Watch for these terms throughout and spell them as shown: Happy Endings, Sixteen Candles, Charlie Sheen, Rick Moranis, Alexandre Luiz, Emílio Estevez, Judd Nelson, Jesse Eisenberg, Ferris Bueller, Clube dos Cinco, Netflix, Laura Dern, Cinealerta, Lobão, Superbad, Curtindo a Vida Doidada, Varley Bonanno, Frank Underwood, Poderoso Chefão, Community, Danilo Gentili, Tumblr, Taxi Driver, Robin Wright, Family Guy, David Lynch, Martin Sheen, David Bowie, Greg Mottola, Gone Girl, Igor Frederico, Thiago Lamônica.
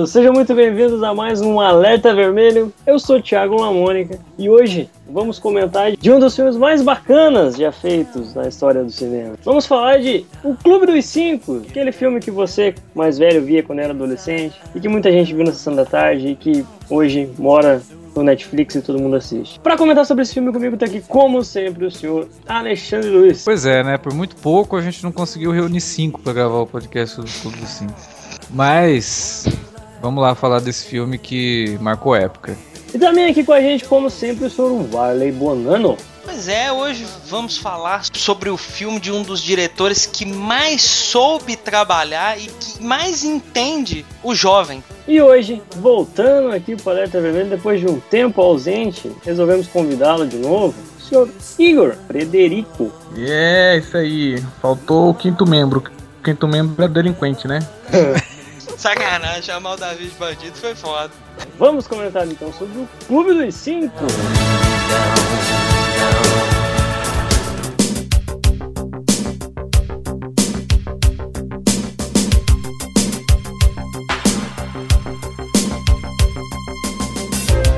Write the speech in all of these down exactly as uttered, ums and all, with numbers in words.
amigos, sejam muito bem-vindos a mais um Alerta Vermelho. Eu sou Thiago Lamônica e hoje vamos comentar de um dos filmes mais bacanas já feitos na história do cinema. Vamos falar de O Clube dos Cinco, aquele filme que você mais velho via quando era adolescente e que muita gente viu na sessão da tarde e que hoje mora no Netflix e todo mundo assiste. Pra comentar sobre esse filme comigo tá aqui, como sempre, o senhor Alexandre Luiz. Pois é, né? Por muito pouco a gente não conseguiu reunir cinco pra gravar o podcast do Clube dos Cinco. Mas vamos lá falar desse filme que marcou época. E também aqui com a gente, como sempre, o senhor Varley Bonanno. Pois é, hoje vamos falar sobre o filme de um dos diretores que mais soube trabalhar e que mais entende o jovem. E hoje, voltando aqui para o Alerta Vermelho, depois de um tempo ausente, resolvemos convidá-lo de novo, o senhor Igor Frederico. É, yeah, isso aí, faltou o quinto membro. O quinto membro é delinquente, né? Sacanagem, chamar o Davi de bandido foi foda. Vamos comentar então sobre o Clube dos Cinco.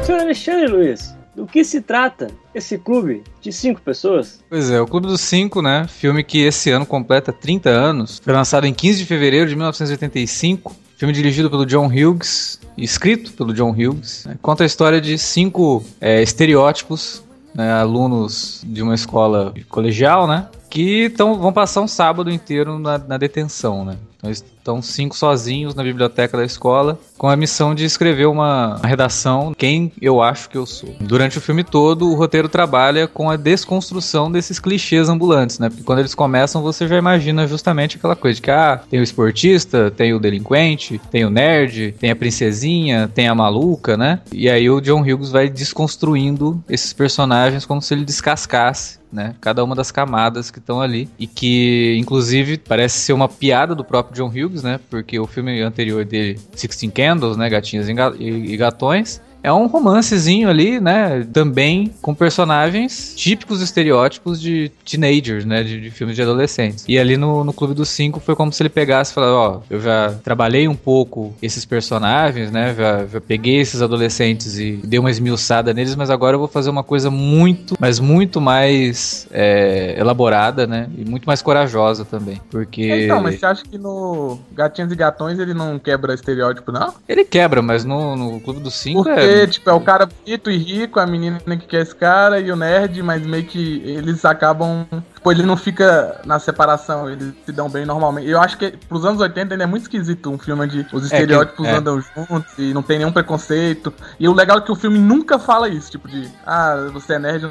senhor Alexandre Luiz, do que se trata esse clube de cinco pessoas? Pois é, o Clube dos Cinco, né? Filme que esse ano completa trinta anos. Foi lançado em quinze de fevereiro de mil novecentos e oitenta e cinco. Filme dirigido pelo John Hughes e escrito pelo John Hughes. Né, conta a história de cinco é, estereótipos, né, alunos de uma escola colegial, né? Que tão, vão passar um sábado inteiro na, na detenção, né? Então eles estão cinco sozinhos na biblioteca da escola, com a missão de escrever uma redação, quem eu acho que eu sou. Durante o filme todo, o roteiro trabalha com a desconstrução desses clichês ambulantes, né? Porque quando eles começam, você já imagina justamente aquela coisa de que, ah, tem o esportista, tem o delinquente, tem o nerd, tem a princesinha, tem a maluca, né? E aí o John Hughes vai desconstruindo esses personagens como se ele descascasse, né? Cada uma das camadas que estão ali e que, inclusive, parece ser uma piada do próprio John Hughes, né? Porque o filme anterior dele, Sixteen Candles, né? Gatinhas e Gatões, é um romancezinho ali, né? Também com personagens típicos estereótipos de teenagers, né? De, de filmes de adolescentes. E ali no, no Clube dos Cinco foi como se ele pegasse e falasse, ó, eu já trabalhei um pouco esses personagens, né? Já, já peguei esses adolescentes e dei uma esmiuçada neles, mas agora eu vou fazer uma coisa muito, mas muito mais é, elaborada, né? E muito mais corajosa também, porque... Então, mas você acha que no Gatinhas e Gatões ele não quebra estereótipo, não? Ele quebra, mas no, no Clube dos Cinco é... Tipo, é o cara bonito e rico, a menina que quer esse cara e o nerd, mas meio que eles acabam... Tipo, ele não fica na separação, eles se dão bem normalmente. Eu acho que pros anos oitenta ainda é muito esquisito um filme onde os estereótipos é que, é. andam juntos e não tem nenhum preconceito. E o legal é que o filme nunca fala isso, tipo de... Ah, você é nerd...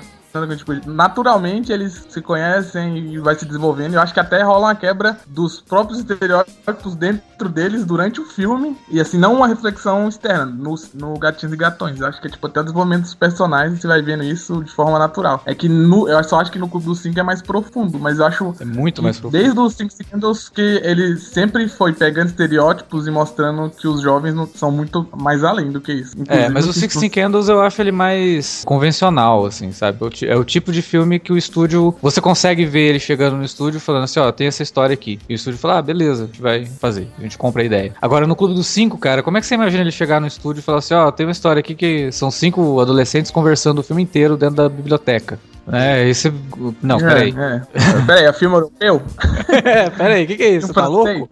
Tipo, naturalmente eles se conhecem e vai se desenvolvendo. Eu acho que até rola uma quebra dos próprios estereótipos dentro deles durante o filme. E assim, não uma reflexão externa no, no Gatinhos e Gatões. Eu acho que é tipo até o desenvolvimento dos personagens, você vai vendo isso de forma natural. É que no, eu só acho que no Clube dos Cinco é mais profundo, mas eu acho é muito mais profundo. Desde os Sixteen Candles que ele sempre foi pegando estereótipos e mostrando que os jovens não, são muito mais além do que isso. Inclusive, é, mas o Sixteen Candles eu acho ele mais convencional, assim, sabe? Eu É o tipo de filme que o estúdio... Você consegue ver ele chegando no estúdio falando assim, ó, tem essa história aqui. E o estúdio fala, ah, beleza, a gente vai fazer. A gente compra a ideia. Agora, no Clube dos Cinco, cara, como é que você imagina ele chegar no estúdio e falar assim, ó, tem uma história aqui que são cinco adolescentes conversando o filme inteiro dentro da biblioteca. É, esse... Não, peraí. É, é. Peraí, é filme europeu? É, peraí, o que, que é isso? Você tá louco?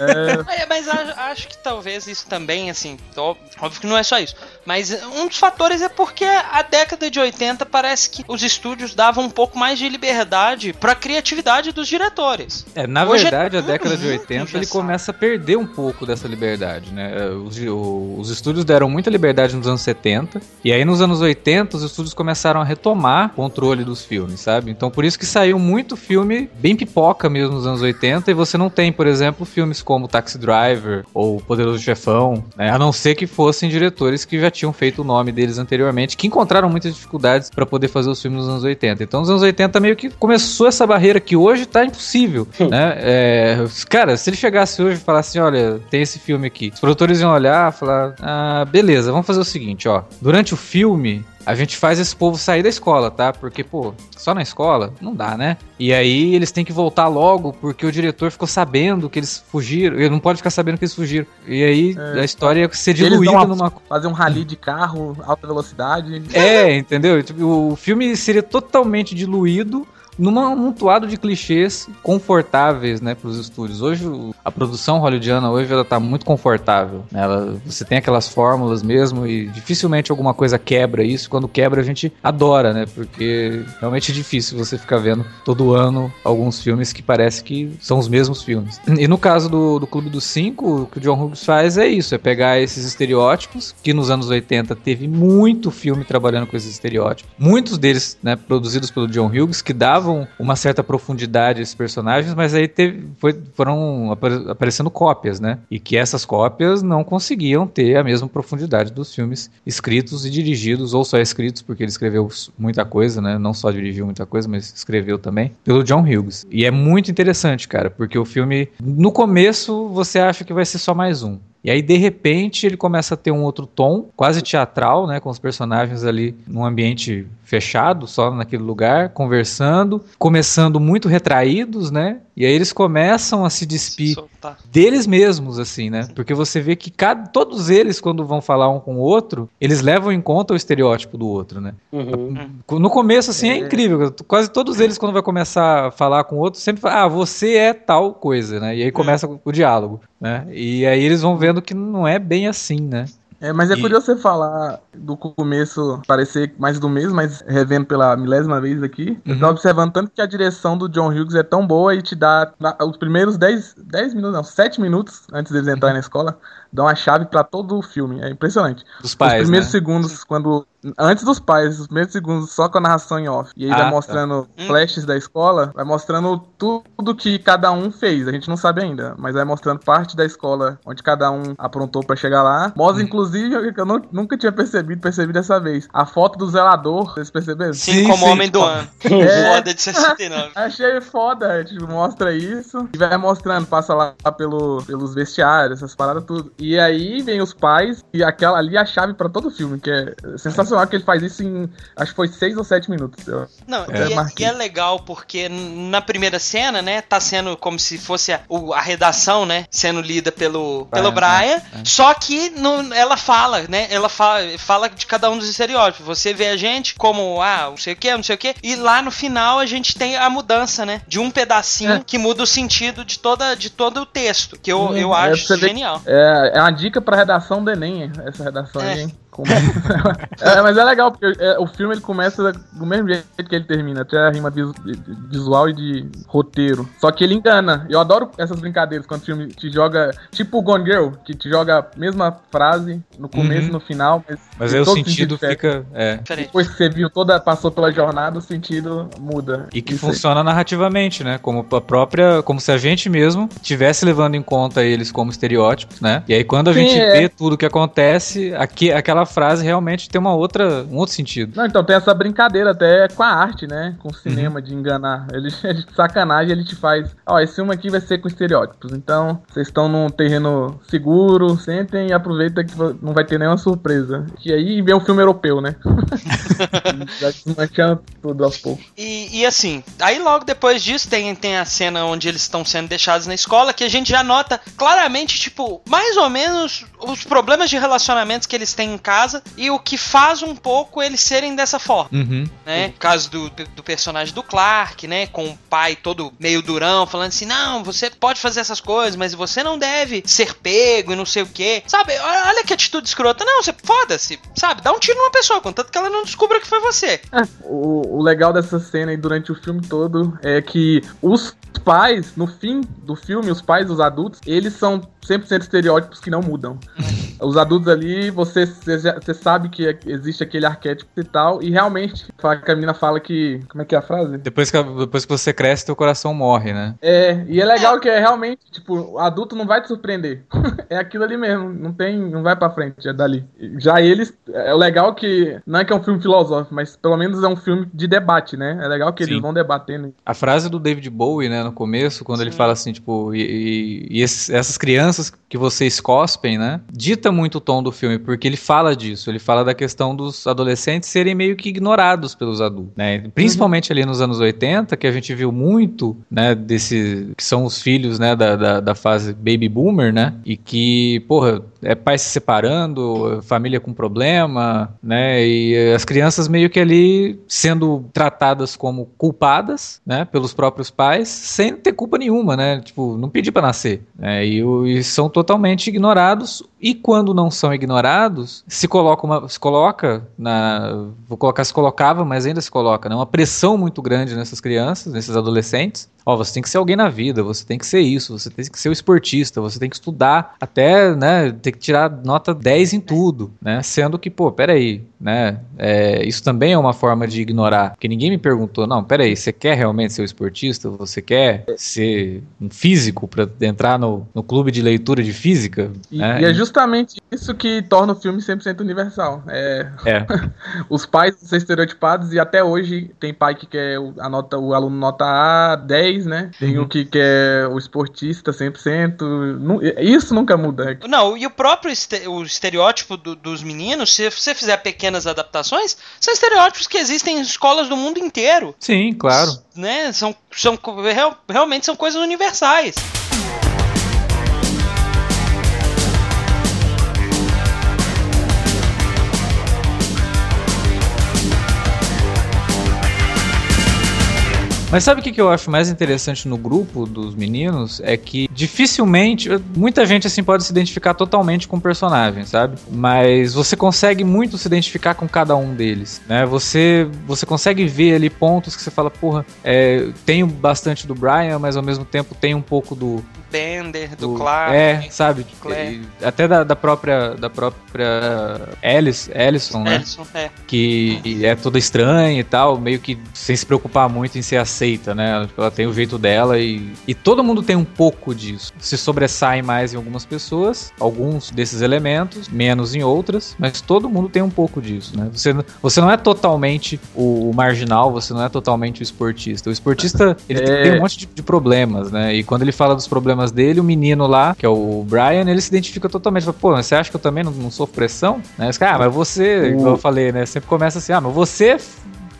É. É, mas acho que talvez isso também, assim, óbvio que não é só isso. Mas um dos fatores é porque a década de oitenta parece que os estúdios davam um pouco mais de liberdade pra criatividade dos diretores. É, na Hoje verdade, é... a década de oitenta ele começa a perder um pouco dessa liberdade, né? Os, os estúdios deram muita liberdade nos anos setenta, e aí nos anos oitenta os estúdios começaram a retomar contra controle dos filmes, sabe? Então por isso que saiu muito filme bem pipoca mesmo nos anos oitenta, e você não tem, por exemplo, filmes como Taxi Driver ou Poderoso Chefão, né? A não ser que fossem diretores que já tinham feito o nome deles anteriormente, que encontraram muitas dificuldades para poder fazer os filmes nos anos oitenta. Então nos anos oitenta meio que começou essa barreira que hoje tá impossível, né? É, cara, se ele chegasse hoje e falasse assim, olha, tem esse filme aqui, os produtores iam olhar e falar, ah, beleza, vamos fazer o seguinte, ó, durante o filme a gente faz esse povo sair da escola, tá? Porque, pô, só na escola não dá, né? E aí eles têm que voltar logo porque o diretor ficou sabendo que eles fugiram. Ele não pode ficar sabendo que eles fugiram. E aí é, a história ia ser diluída uma, numa... Fazer um rally de carro, alta velocidade. É, entendeu? O filme seria totalmente diluído num amontoado de clichês confortáveis, né, pros estúdios. Hoje, a produção hollywoodiana hoje, ela tá muito confortável. Ela, você tem aquelas fórmulas mesmo e dificilmente alguma coisa quebra isso. Quando quebra, a gente adora, né, porque realmente é difícil você ficar vendo todo ano alguns filmes que parece que são os mesmos filmes. E no caso do, do Clube dos Cinco, o que o John Hughes faz é isso, é pegar esses estereótipos, que nos anos oitenta teve muito filme trabalhando com esses estereótipos. Muitos deles, né, produzidos pelo John Hughes, que davam uma certa profundidade esses personagens, mas aí teve, foi, foram aparecendo cópias, né? E que essas cópias não conseguiam ter a mesma profundidade dos filmes escritos e dirigidos, ou só escritos, porque ele escreveu muita coisa, né? Não só dirigiu muita coisa, mas escreveu também, pelo John Hughes. E é muito interessante, cara, porque o filme, no começo, você acha que vai ser só mais um. E aí, de repente, ele começa a ter um outro tom, quase teatral, né? Com os personagens ali num ambiente fechado, só naquele lugar, conversando, começando muito retraídos, né? E aí eles começam a se despir deles mesmos, assim, né? Porque você vê que cada, todos eles, quando vão falar um com o outro, eles levam em conta o estereótipo do outro, né? Uhum. No começo, assim, é incrível. Quase todos eles, quando vai começar a falar com o outro, sempre fala, ah, você é tal coisa, né? E aí começa o diálogo, né? E aí eles vão vendo que não é bem assim, né? É, mas é e... curioso você falar do começo parecer mais do mesmo, mas revendo pela milésima vez aqui, uhum. Eu tô observando tanto que a direção do John Hughes é tão boa e te dá os primeiros dez, dez minutos, não, sete minutos antes deles entrarem uhum. na escola, dão a chave pra todo o filme. É impressionante. Dos pais, os primeiros, né? Segundos, quando... Antes dos pais, os primeiros segundos, só com a narração em off. E aí ah, vai mostrando tá. flashes hum. da escola, vai mostrando tudo que cada um fez. A gente não sabe ainda, mas vai mostrando parte da escola onde cada um aprontou pra chegar lá. Mostra, hum. inclusive, que eu não, nunca tinha percebido, percebi dessa vez. A foto do zelador, vocês perceberam? Sim, sim como sim, homem tipo, do ano. É, foda de sessenta e nove. Achei foda, tipo, mostra isso. E vai mostrando, passa lá pelo, pelos vestiários, essas paradas tudo. E aí vem os pais e aquela ali é a chave pra todo o filme, que é sensacional. Que ele faz isso em, acho que foi seis ou sete minutos. Eu, não, eu e, é, e é legal porque na primeira cena, né, tá sendo como se fosse a, a redação, né, sendo lida pelo Brian, pelo Brian, é, é. Só que não, ela fala, né, ela fala, fala de cada um dos estereótipos. Você vê a gente como, ah, não sei o que, não sei o que, e lá no final a gente tem a mudança, né, de um pedacinho é. que muda o sentido de, toda, de todo o texto, que eu, hum, eu acho é, genial. Vê, é, é uma dica pra redação do Enem, essa redação é. aí, hein. É, mas é legal, porque é, o filme ele começa do mesmo jeito que ele termina, até a rima visu, visual e de roteiro. Só que ele engana. Eu adoro essas brincadeiras quando o filme te joga, tipo o Gone Girl, que te joga a mesma frase no começo e uhum. no final. Mas, mas aí o sentido, sentido fica... É. Depois que você viu, toda, passou pela jornada, o sentido muda. E que Isso funciona aí. narrativamente, né? Como a própria... Como se a gente mesmo estivesse levando em conta eles como estereótipos, né? E aí quando a Sim, gente é. vê tudo que acontece, aqui, aquela frase realmente tem uma outra, um outro sentido. Não, então tem essa brincadeira até com a arte, né? Com o cinema uhum. de enganar. Ele, ele sacanagem, ele te faz, ó, oh, esse filme aqui vai ser com estereótipos. Então, vocês estão num terreno seguro, sentem e aproveita que não vai ter nenhuma surpresa. E aí vem um filme europeu, né? Já desmanchando tudo aos poucos. E, e assim, aí logo depois disso tem, tem a cena onde eles estão sendo deixados na escola, que a gente já nota claramente, tipo, mais ou menos os problemas de relacionamentos que eles têm em casa. E o que faz um pouco eles serem dessa forma, uhum. né? O caso do, do personagem do Clark, né? Com o pai todo meio durão, falando assim, não, você pode fazer essas coisas, mas você não deve ser pego e não sei o quê. Sabe, olha que atitude escrota. Não, você foda-se, sabe? Dá um tiro numa pessoa, contanto que ela não descubra que foi você. É, o, o legal dessa cena aí durante o filme todo é que os pais, no fim do filme, os pais, os adultos, eles são cem por cento estereótipos que não mudam. Os adultos ali, você, você, já, você sabe que existe aquele arquétipo e tal, e realmente fala, que a menina fala que... Como é que é a frase? Depois que, depois que você cresce, teu coração morre, né? É, e é legal que é realmente, tipo, adulto não vai te surpreender. É aquilo ali mesmo, não tem, não vai pra frente, é dali. Já eles, é legal que, não é que é um filme filosófico, mas pelo menos é um filme de debate, né? É legal que Sim. eles vão debatendo. A frase do David Bowie, né, no começo, quando Sim. ele fala assim, tipo, e, e, e esses, essas crianças que vocês cospem, né, dita muito o tom do filme, porque ele fala disso, ele fala da questão dos adolescentes serem meio que ignorados pelos adultos, né? Principalmente uhum. ali nos anos oitenta, que a gente viu muito, né, desse, que são os filhos, né, da, da, da fase baby boomer, né, e que, porra, é pai se separando, família com problema, né, e as crianças meio que ali sendo tratadas como culpadas, né, pelos próprios pais, sem ter culpa nenhuma, né, tipo, não pedi pra nascer, né, e, e são totalmente ignorados, e quando não são ignorados, se coloca, uma, se coloca na, vou colocar, se colocava, mas ainda se coloca, né, uma pressão muito grande nessas crianças, nesses adolescentes. Ó, você tem que ser alguém na vida, você tem que ser isso, você tem que ser um esportista, você tem que estudar até, né, ter que tirar nota dez em tudo, né, sendo que, pô, peraí, né, é, isso também é uma forma de ignorar, porque ninguém me perguntou, não, peraí, você quer realmente ser um esportista? Você quer ser um físico pra entrar no, no clube de leitura de física? E, né? E é justamente isso que torna o filme cem por cento universal, é, é. Os pais são estereotipados, e até hoje tem pai que quer a nota, o aluno nota A, dez, né? Tem o que quer o esportista cem por cento. Isso nunca muda. Não, e o próprio este, o estereótipo do, dos meninos, se você fizer pequenas adaptações, são estereótipos que existem em escolas do mundo inteiro. Sim, claro. Né? São, são, real, realmente são coisas universais. Mas sabe o que, que eu acho mais interessante no grupo dos meninos? É que dificilmente... Muita gente, assim, pode se identificar totalmente com o personagem, sabe? Mas você consegue muito se identificar com cada um deles, né? Você, você consegue ver ali pontos que você fala, porra, é, tenho bastante do Brian, mas ao mesmo tempo tem um pouco do... Bender, do, do Clark. É, sabe? Claire. Até da, da própria, da própria Alice, Allison, né? Allison, é. Que é. é toda estranha e tal, meio que sem se preocupar muito em ser aceita, né? Ela tem o jeito dela e, e todo mundo tem um pouco disso. Se sobressai mais em algumas pessoas, alguns desses elementos, menos em outras, mas todo mundo tem um pouco disso, né? Você, você não é totalmente o marginal, você não é totalmente o esportista. O esportista, ele é. tem um monte de, de problemas, né? E quando ele fala dos problemas dele, o menino lá, que é o Brian, ele se identifica totalmente, fala, pô, mas você acha que eu também não, não sofro pressão? Né? Mas, ah, mas você, como eu falei, né, sempre começa assim, ah, mas você,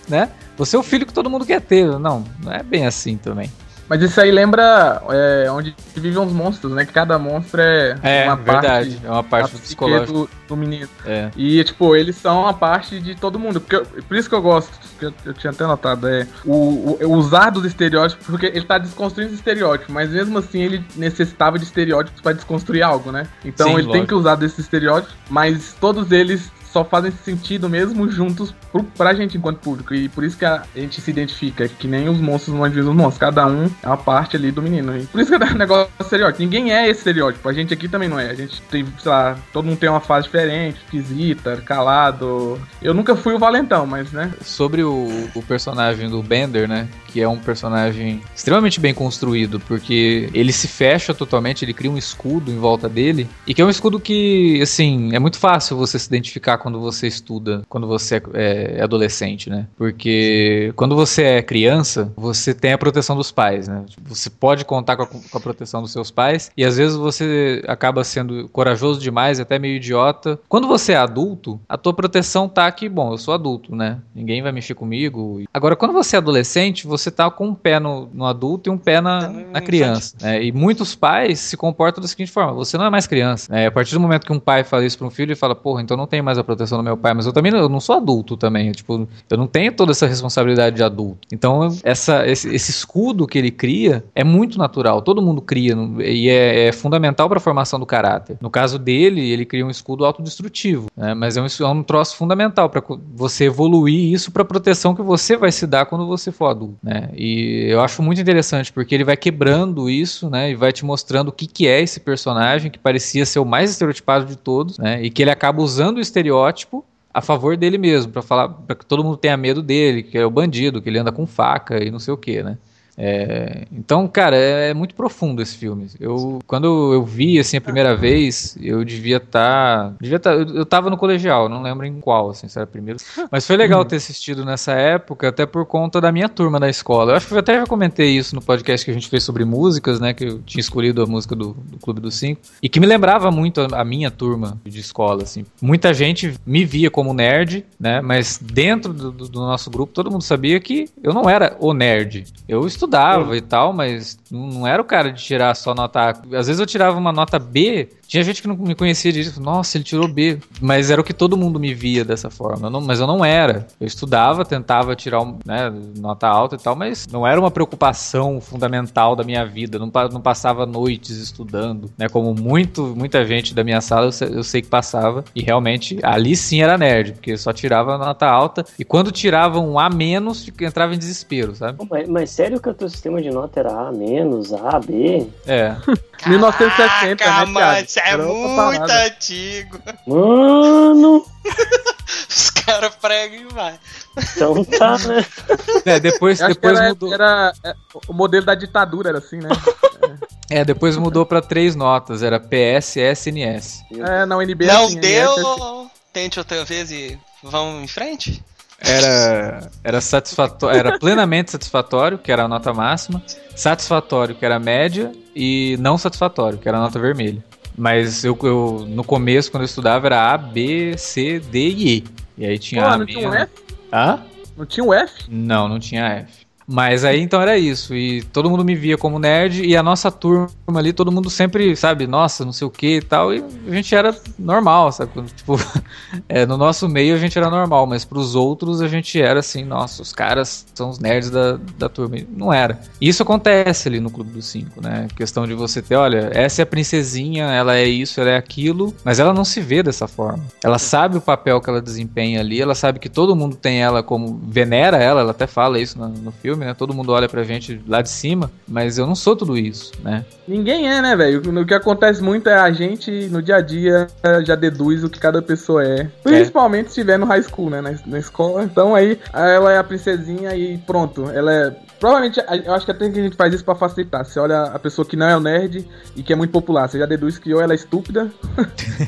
né, você é o filho que todo mundo quer ter, não, não é bem assim também. Mas isso aí lembra é, onde vivem os monstros, né? Que cada monstro é, é uma verdade, parte... É, é uma parte psicológica do, do menino. É. E, tipo, eles são a parte de todo mundo. Porque eu, por isso que eu gosto, que eu, eu tinha até notado, é o, o usar dos estereótipos, porque ele tá desconstruindo os estereótipos, mas mesmo assim ele necessitava de estereótipos pra desconstruir algo, né? Então Sim, ele lógico. tem que usar desses estereótipos, mas todos eles... só fazem sentido mesmo juntos pro, pra gente enquanto público, e por isso que a gente se identifica, que nem os monstros não adivinham os monstros, cada um é uma parte ali do menino, hein? Por isso que é um negócio estereótipo, ninguém é esse estereótipo, a gente aqui também não é, a gente tem, sei lá, todo mundo tem uma fase diferente, esquisita, calado, eu nunca fui o valentão, mas né. Sobre o, o personagem do Bender, né, que é um personagem extremamente bem construído, porque ele se fecha totalmente, ele cria um escudo em volta dele, e que é um escudo que, assim, é muito fácil você se identificar quando você estuda, quando você é adolescente, né? Porque quando você é criança, você tem a proteção dos pais, né? Você pode contar com a, com a proteção dos seus pais, e às vezes você acaba sendo corajoso demais, até meio idiota. Quando você é adulto, a tua proteção tá aqui, bom, eu sou adulto, né? Ninguém vai mexer comigo. Agora, quando você é adolescente, você tá com um pé no, no adulto e um pé na, na criança, né? E muitos pais se comportam da seguinte forma, você não é mais criança, né? A partir do momento que um pai fala isso pra um filho, ele fala, porra, então não tem mais a proteção do meu pai, mas eu também eu não sou adulto também, eu, tipo, eu não tenho toda essa responsabilidade de adulto, então essa, esse, esse escudo que ele cria é muito natural, todo mundo cria e é, é fundamental para a formação do caráter. No caso dele, ele cria um escudo autodestrutivo, né, mas é um, é um troço fundamental para você evoluir isso para a proteção que você vai se dar quando você for adulto, né, e eu acho muito interessante porque ele vai quebrando isso, né, e vai te mostrando o que, que é esse personagem que parecia ser o mais estereotipado de todos, né, e que ele acaba usando o estereótipo a favor dele mesmo, para falar, para que todo mundo tenha medo dele, que é o bandido, que ele anda com faca e não sei o que, né? É, então, cara, é muito profundo esse filme. Eu, quando eu vi, assim, a primeira vez, eu devia estar... Tá, devia tá, eu, eu tava no colegial, não lembro em qual, assim, sabe, primeiro. Mas foi legal ter assistido nessa época, até por conta da minha turma da escola. Eu acho que eu até já comentei isso no podcast que a gente fez sobre músicas, né, que eu tinha escolhido a música do, do Clube dos Cinco, e que me lembrava muito a, a minha turma de escola, assim. Muita gente me via como nerd, né, mas dentro do, do nosso grupo, todo mundo sabia que eu não era o nerd. Eu estudava e tal, mas não era o cara de tirar só nota A. Às vezes eu tirava uma nota B, tinha gente que não me conhecia disso, nossa, ele tirou B, mas era o que todo mundo me via dessa forma, eu não, mas eu não era, eu estudava, tentava tirar, né, nota alta e tal, mas não era uma preocupação fundamental da minha vida, não, não passava noites estudando, né, como muito, muita gente da minha sala, eu, eu sei que passava, e realmente ali sim era nerd, porque só tirava nota alta, e quando tirava um A menos, entrava em desespero, sabe? Mas, mas sério que o teu sistema de nota era A menos? A, B. É. Caraca, mil novecentos e sessenta, né, mano, isso é muito antigo. Mano! Os caras pregam e vai. Então tá, né? É, depois, depois era, mudou. Era, era, o modelo da ditadura era assim, né? É, é depois mudou pra três notas. Era P S, S, N S. É, não, N B. Não assim, deu. N S, tente outra vez e vão em frente? Era, era, satisfatório, era plenamente satisfatório, que era a nota máxima, satisfatório, que era a média, e não satisfatório, que era a nota vermelha. Mas eu, eu no começo, quando eu estudava, era A, B, C, D e E. E aí tinha ah, A, não B, tinha um F? Hã? Não tinha um F? Não, não tinha F. Mas aí então era isso, e todo mundo me via como nerd, e a nossa turma ali, todo mundo sempre, sabe, nossa, não sei o que e tal, e a gente era normal, sabe, tipo, é, no nosso meio a gente era normal, mas pros outros a gente era assim, nossa, os caras são os nerds da, da turma, e não era. E isso acontece ali no Clube dos Cinco, né, questão de você ter, olha, essa é a princesinha, ela é isso, ela é aquilo, mas ela não se vê dessa forma, ela sabe o papel que ela desempenha ali, ela sabe que todo mundo tem ela como, venera ela, ela até fala isso no, no filme, né? Todo mundo olha pra gente lá de cima, mas eu não sou tudo isso, né? Ninguém é, né, velho? O que acontece muito é a gente, no dia a dia, já deduz o que cada pessoa é. Principalmente é. se estiver no high school, né? Na, na escola. Então aí, ela é a princesinha e pronto. Ela é... Provavelmente, eu acho que até que a gente faz isso pra facilitar. Você olha a pessoa que não é o nerd e que é muito popular. Você já deduz que ou ela é estúpida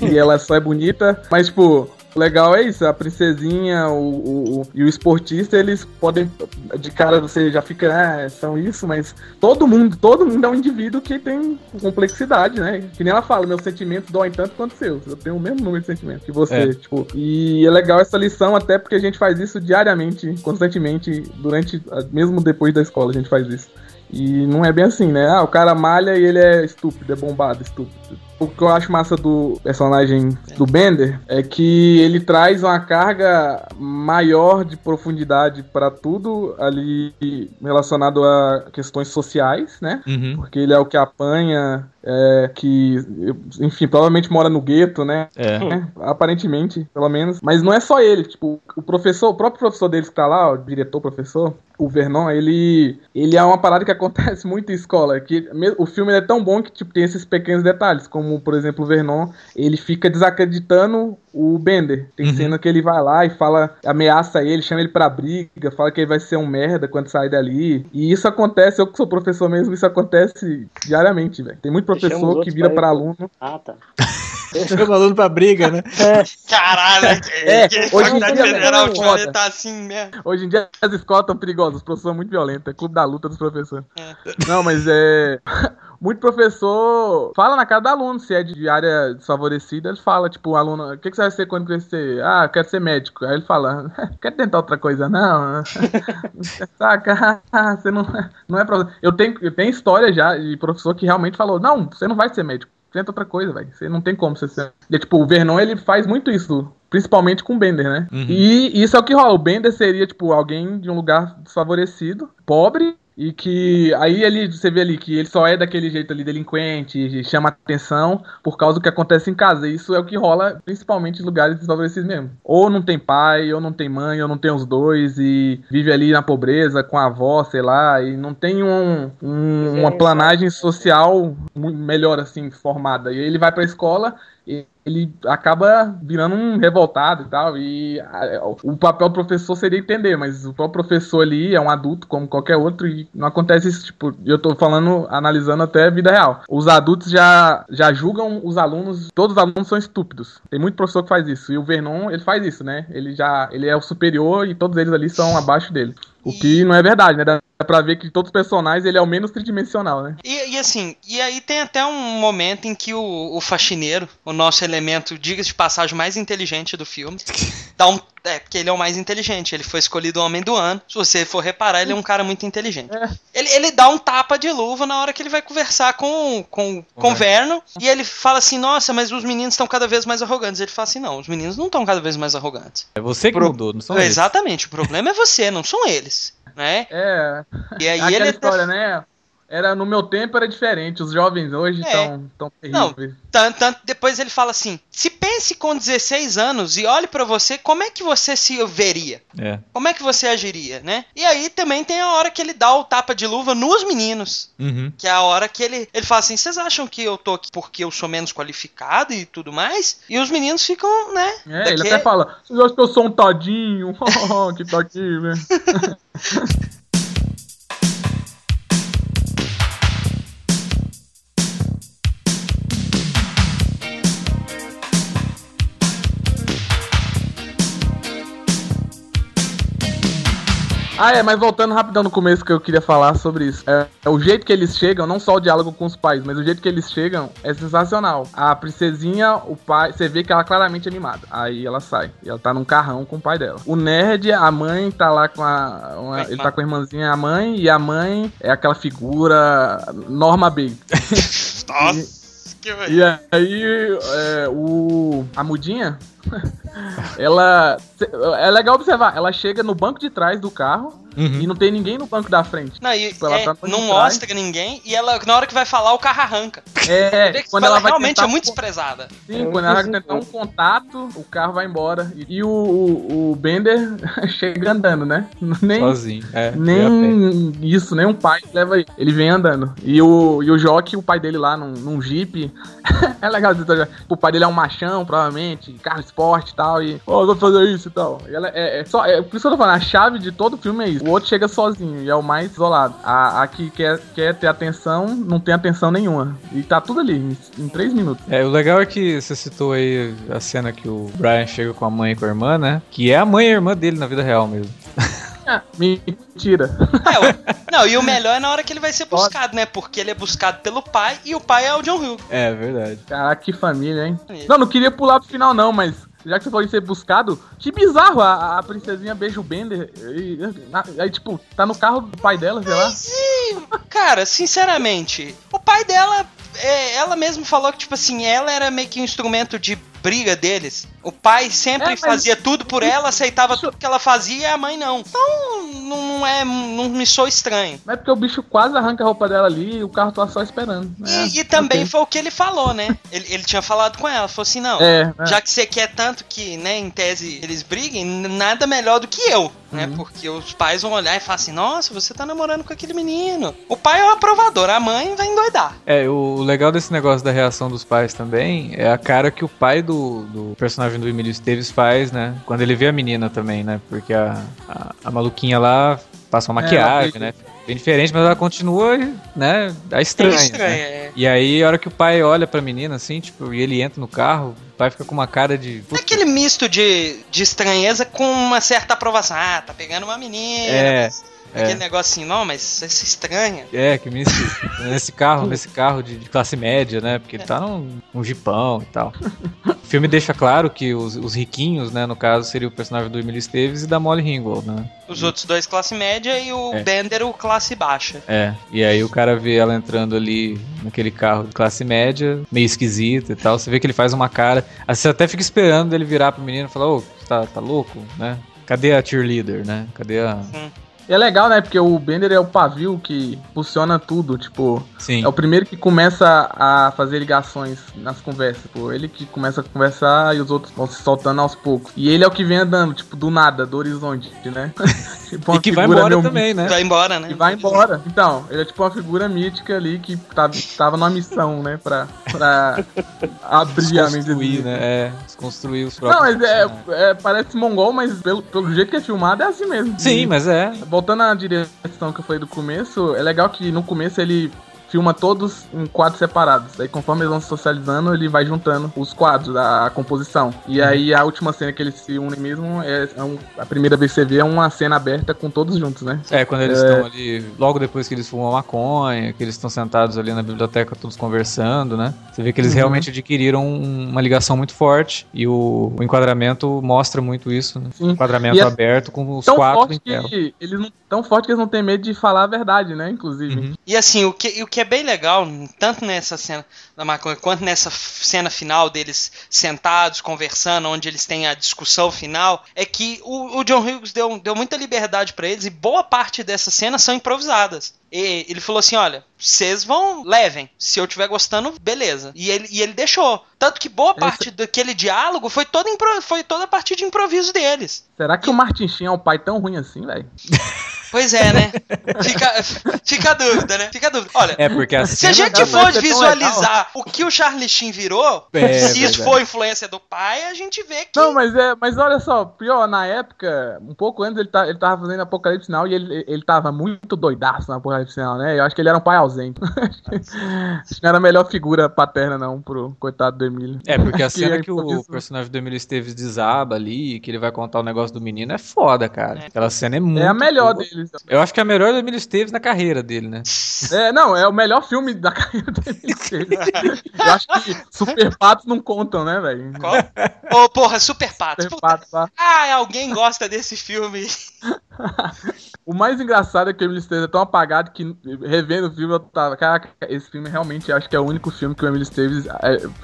e ela só é bonita. Mas, tipo... O legal é isso, a princesinha o, o, o, e o esportista, eles podem, de cara você já fica, ah, são isso, mas todo mundo, todo mundo é um indivíduo que tem complexidade, né? Que nem ela fala, meus sentimentos doem tanto quanto seus, eu tenho o mesmo número de sentimentos que você, é. tipo, e é legal essa lição até porque a gente faz isso diariamente, constantemente, durante, mesmo depois da escola a gente faz isso. E não é bem assim, né? Ah, o cara malha e ele é estúpido, é bombado, estúpido. O que eu acho massa do personagem do Bender é que ele traz uma carga maior de profundidade pra tudo ali relacionado a questões sociais, né? Uhum. Porque ele é o que apanha, é, que, enfim, provavelmente mora no gueto, né? É. É, aparentemente, pelo menos. Mas não é só ele, tipo, o professor, o próprio professor dele que tá lá, o diretor, professor, o Vernon, ele, ele é uma parada que acontece muito em escola, que o filme é tão bom que tipo, tem esses pequenos detalhes, como, por exemplo, o Vernon, ele fica desacreditando o Bender. Tem uhum. cena que ele vai lá e fala, ameaça ele, chama ele pra briga, fala que ele vai ser um merda quando sair dali. E isso acontece, eu que sou professor mesmo, isso acontece diariamente, velho. Tem muito professor que vira pra aluno. Ah, tá. Chama o aluno pra briga, né? É. Caralho, é, que faculdade federal ultimamente tá assim mesmo. Hoje em dia as escolas estão perigosas, os professores são muito violentos, é clube da luta dos professores. É. Não, mas é... Muito professor fala na cara do aluno, se é de área desfavorecida, ele fala, tipo, o aluno, o que, que você vai ser quando crescer? Ah, quero ser médico. Aí ele fala, quero tentar outra coisa, não. Saca, você não, não é problema. Eu tenho, eu tenho história já de professor que realmente falou, não, você não vai ser médico. Tenta outra coisa, velho. Você não tem como você ser... E, tipo, o Vernon, ele faz muito isso. Principalmente com o Bender, né? Uhum. E isso é o que rola. O Bender seria, tipo, alguém de um lugar desfavorecido, pobre, e que... Aí ele, você vê ali que ele só é daquele jeito ali, delinquente, chama atenção por causa do que acontece em casa. E isso é o que rola, principalmente em lugares desfavorecidos mesmo. Ou não tem pai, ou não tem mãe, ou não tem os dois, e vive ali na pobreza, com a avó, sei lá, e não tem um, um, uma planagem social melhor, assim, formada. E aí ele vai pra escola... E ele acaba virando um revoltado e tal, e a, o papel do professor seria entender, mas o próprio professor ali é um adulto como qualquer outro e não acontece isso, tipo, eu tô falando, analisando até a vida real. Os adultos já, já julgam os alunos, todos os alunos são estúpidos, tem muito professor que faz isso, e o Vernon, ele faz isso, né, ele já, ele é o superior e todos eles ali são abaixo dele. O que não é verdade, né? Dá pra ver que todos os personagens, ele é o menos tridimensional, né? E, e assim, e aí tem até um momento em que o, o faxineiro, o nosso elemento, diga-se de passagem, mais inteligente do filme, dá um... É, porque ele é o mais inteligente, ele foi escolhido o homem do ano. Se você for reparar, ele é um cara muito inteligente. É. Ele, ele dá um tapa de luva na hora que ele vai conversar com, com, com o Vernon, e ele fala assim, nossa, mas os meninos estão cada vez mais arrogantes. Ele fala assim, não, os meninos não estão cada vez mais arrogantes. É você que Pro... mudou, não são eles. Exatamente, o problema é você, não são eles, né? É, e aí aquela ele... história, né? Era, no meu tempo era diferente, os jovens hoje estão é. terríveis. Não, tanto, depois ele fala assim, se pense com dezesseis anos e olhe pra você, como é que você se veria? É. Como é que você agiria, né? E aí também tem a hora que ele dá o tapa de luva nos meninos, uhum. que é a hora que ele, ele fala assim, vocês acham que eu tô aqui porque eu sou menos qualificado e tudo mais? E os meninos ficam, né? É, daqui... ele até fala, vocês acham que eu sou um tadinho? Oh, que tadinho, velho. Ah, é, mas voltando rapidão no começo que eu queria falar sobre isso. É, é o jeito que eles chegam, não só o diálogo com os pais, mas o jeito que eles chegam é sensacional. A princesinha, o pai, você vê que ela é claramente animada. Aí ela sai, e ela tá num carrão com o pai dela. O nerd, a mãe tá lá com a... Uma, ele tá com a irmãzinha, a mãe, e a mãe é aquela figura Norma Bates. Nossa! E aí, é, o, a mudinha, ela, é legal observar, ela chega no banco de trás do carro uhum. e não tem ninguém no banco da frente. Não, e, tipo, ela é, tá não mostra trás. Ninguém e ela, na hora que vai falar, o carro arranca. É, que, quando ela, ela vai realmente tentar, é muito desprezada. Sim, é, quando ela vai tentar um contato, o carro vai embora. E, e o, o, o Bender chega andando, né? Nem, sozinho, é. Nem isso, nem um pai leva ele. Ele vem andando. E o, e o Jock, o pai dele lá num, num Jeep. É legal dizer, o pai dele é um machão, provavelmente, carro esporte e tal, e ó, oh, vou fazer isso e tal. E ela é, é só, é, por isso que eu tô falando, a chave de todo filme é isso. O outro chega sozinho e é o mais isolado. A, a que quer, quer ter atenção, não tem atenção nenhuma. E tá tudo ali, em, em três minutos. É, o legal é que você citou aí a cena que o Brian chega com a mãe e com a irmã, né? Que é a mãe e a irmã dele na vida real mesmo. Ah, mentira. É, não, e o melhor é na hora que ele vai ser buscado, né? Porque ele é buscado pelo pai e o pai é o John Hughes. É, verdade. Caraca, que família, hein? É. Não, não queria pular pro final não, mas já que você falou de ser buscado, que bizarro, a, a princesinha beija o Bender e aí, tipo, tá no carro do pai dela, sei lá. Mas, cara, sinceramente, o pai dela, é, ela mesmo falou que, tipo assim, ela era meio que um instrumento de briga deles. O pai sempre é, fazia tudo por ela, aceitava bicho... tudo que ela fazia e a mãe não. Então não é, não me sou estranho. Mas é porque o bicho quase arranca a roupa dela ali e o carro tá só esperando. Né? E, e também okay. Foi o que ele falou, né? Ele, ele tinha falado com ela, falou assim, não, é, é. já que você quer tanto que, né, em tese eles briguem, nada melhor do que eu, uhum. né? Porque os pais vão olhar e falar assim, nossa, você tá namorando com aquele menino. O pai é o aprovador, a mãe vai endoidar. É, o legal desse negócio da reação dos pais também é a cara que o pai do Do, do personagem do Emílio Estevez faz, né? Quando ele vê a menina também, né? Porque a, a, a maluquinha lá passa uma maquiagem, é, né? Bem diferente, mas ela continua, né? A estranha. É estranha, né? É. E aí, a hora que o pai olha pra menina, assim, tipo, e ele entra no carro, o pai fica com uma cara de... É aquele misto de, de estranheza com uma certa aprovação. Ah, tá pegando uma menina, é. Mas... É. Aquele negócio assim, não, mas isso é estranho. É, que nesse, nesse carro, nesse carro de, de classe média, né? Porque ele tá num, num jipão e tal. O filme deixa claro que os, os riquinhos, né? No caso, seria o personagem do Emílio Estevez e da Molly Ringwald, né? Os e... outros dois classe média e o é. Bender o classe baixa. É, e aí o cara vê ela entrando ali naquele carro de classe média, meio esquisita e tal. Você vê que ele faz uma cara... Você até fica esperando ele virar pro menino e falar, ô, oh, tá, tá louco, né? Cadê a cheerleader, né? Cadê a... Sim. É legal, né? Porque o Bender é o pavio que funciona tudo, tipo... Sim. É o primeiro que começa a fazer ligações nas conversas, pô. Ele que começa a conversar e os outros vão se soltando aos poucos. E ele é o que vem andando, tipo, do nada, do horizonte, né? tipo, e que vai embora meu... também, né? Vai embora, né? E vai embora. Então, ele é tipo uma figura mítica ali que tava, tava numa missão, né? Pra, pra abrir a mente dele. Né? É, desconstruir os próprios. Não, é, é, é, parece mongol, mas pelo, pelo jeito que é filmado é assim mesmo. Sim, e, mas é. Voltando à direção que eu falei do começo, é legal que no começo ele... filma todos em quadros separados. Aí conforme eles vão se socializando, ele vai juntando os quadros, a, a composição. E aí a última cena que eles se unem mesmo, é, é um, a primeira vez que você vê é uma cena aberta com todos juntos, né? É, quando eles estão é... ali, logo depois que eles fumam a maconha, que eles estão sentados ali na biblioteca todos conversando, né? Você vê que eles uhum. realmente adquiriram uma ligação muito forte e o, o enquadramento mostra muito isso, né? Sim. O enquadramento é aberto com os quatro em tela. Eles não, tão forte que eles não têm medo de falar a verdade, né? Inclusive. Uhum. E assim, o que, o que é bem legal, tanto nessa cena da maconha, quanto nessa cena final deles sentados, conversando, onde eles têm a discussão final, é que o, o John Hughes deu, deu muita liberdade pra eles e boa parte dessas cenas são improvisadas. E ele falou assim, olha, vocês vão, levem, se eu estiver gostando, beleza. E ele, e ele deixou. Tanto que boa parte Esse... daquele diálogo foi toda, impro- foi toda a partir de improviso deles. Será que e... o Martin Sheen é um pai tão ruim assim, velho? Pois é, né? Fica, fica a dúvida, né? Fica a dúvida. Olha, é porque a se a gente for visualizar o que o Charlie Sheen virou, é, se isso é for influência do pai, a gente vê que... Não, mas, é, mas olha só, pior, na época, um pouco antes, ele, tá, ele tava fazendo Apocalipse Now e ele, ele tava muito doidaço na Apocalipse Now, né? Eu acho que ele era um pai ausente. Acho que não era a melhor figura paterna, não, pro coitado do Emílio. É, porque a cena que, que o isso. personagem do Emílio Estevez desaba ali, que ele vai contar o negócio do menino, é foda, cara. É. Aquela cena é muito... É a melhor boa. Dele. Eu acho que é a melhor do Emílio Estevez na carreira dele, né? É, não, é o melhor filme da carreira do Emílio Estevez. Eu acho que Super Patos não contam, né, velho? Qual? Ô, oh, porra, Super Patos. Super Patos tá. Ah, alguém gosta desse filme. O mais engraçado é que o Emílio Estevez é tão apagado que, revendo o filme, eu tava... Caraca, esse filme realmente acho que é o único filme que o Emílio Estevez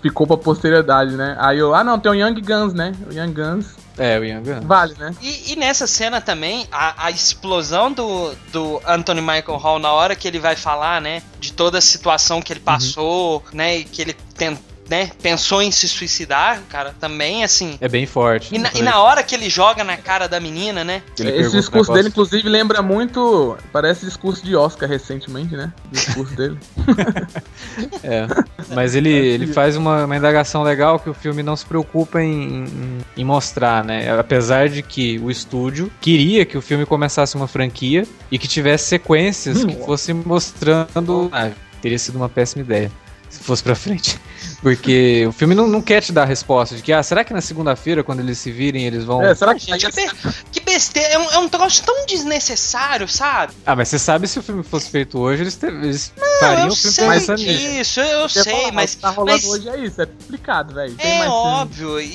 ficou pra posterioridade, né? Aí eu... Ah, não, tem o Young Guns, né? O Young Guns... É, o Ian Gunn. Vale, né? E, e nessa cena também, a, a explosão do, do Anthony Michael Hall na hora que ele vai falar, né? De toda a situação que ele passou, uhum. né? E que ele tentou. Né, pensou em se suicidar, cara, também, assim... É bem forte. E na, e na hora que ele joga na cara da menina, né? Esse discurso dele, inclusive, lembra muito... Parece discurso de Oscar, recentemente, né? O discurso dele. É. Mas ele, ele faz uma, uma indagação legal que o filme não se preocupa em, em, em mostrar, né? Apesar de que o estúdio queria que o filme começasse uma franquia e que tivesse sequências hum, que fossem mostrando... Ah, teria sido uma péssima ideia se fosse pra frente. Porque o filme não, não quer te dar a resposta de que, ah, será que na segunda-feira, quando eles se virem, eles vão... É, será que... Gente, que, be- que besteira, é um, é um troço tão desnecessário, sabe? Ah, mas você sabe, se o filme fosse feito hoje, eles, te- eles não, fariam o filme mais sanidade. Isso, eu, eu sei, falar, mas... Tá rolando mas... hoje é isso, é complicado, velho. É mais óbvio, e,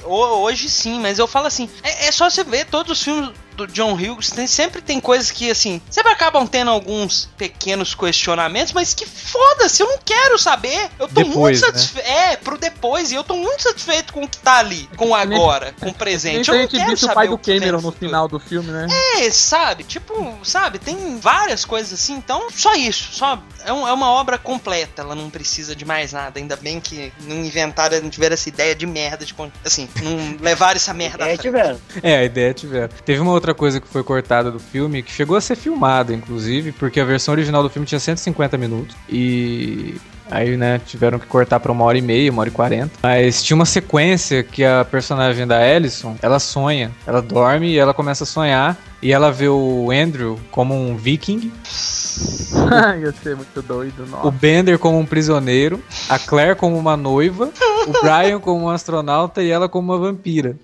e hoje sim, mas eu falo assim, é, é só você ver todos os filmes do John Hughes, tem, sempre tem coisas que, assim, sempre acabam tendo alguns pequenos questionamentos, mas que foda-se, eu não quero saber, eu tô Depois, muito satisfeito. Né? É, pro depois, e eu tô muito satisfeito com o que tá ali, com o agora, com o presente. Eu não quero saber o pai do Cameron no final do filme, né? É, sabe, tipo, sabe, tem várias coisas assim, então só isso, só é, um, é uma obra completa, ela não precisa de mais nada, ainda bem que não inventaram, não tiveram essa ideia de merda, de, assim, não levaram essa merda. É, tiveram. É, a ideia tiveram. Teve uma outra coisa que foi cortada do filme, que chegou a ser filmada, inclusive, porque a versão original do filme tinha cento e cinquenta minutos, e... Aí, né, tiveram que cortar pra uma hora e meia, uma hora e quarenta. Mas tinha uma sequência que a personagem da Ellison, ela sonha. Ela dorme e ela começa a sonhar. E ela vê o Andrew como um viking. Ia ser muito doido, nossa. O Bender como um prisioneiro. A Claire como uma noiva. O Brian como um astronauta e ela como uma vampira.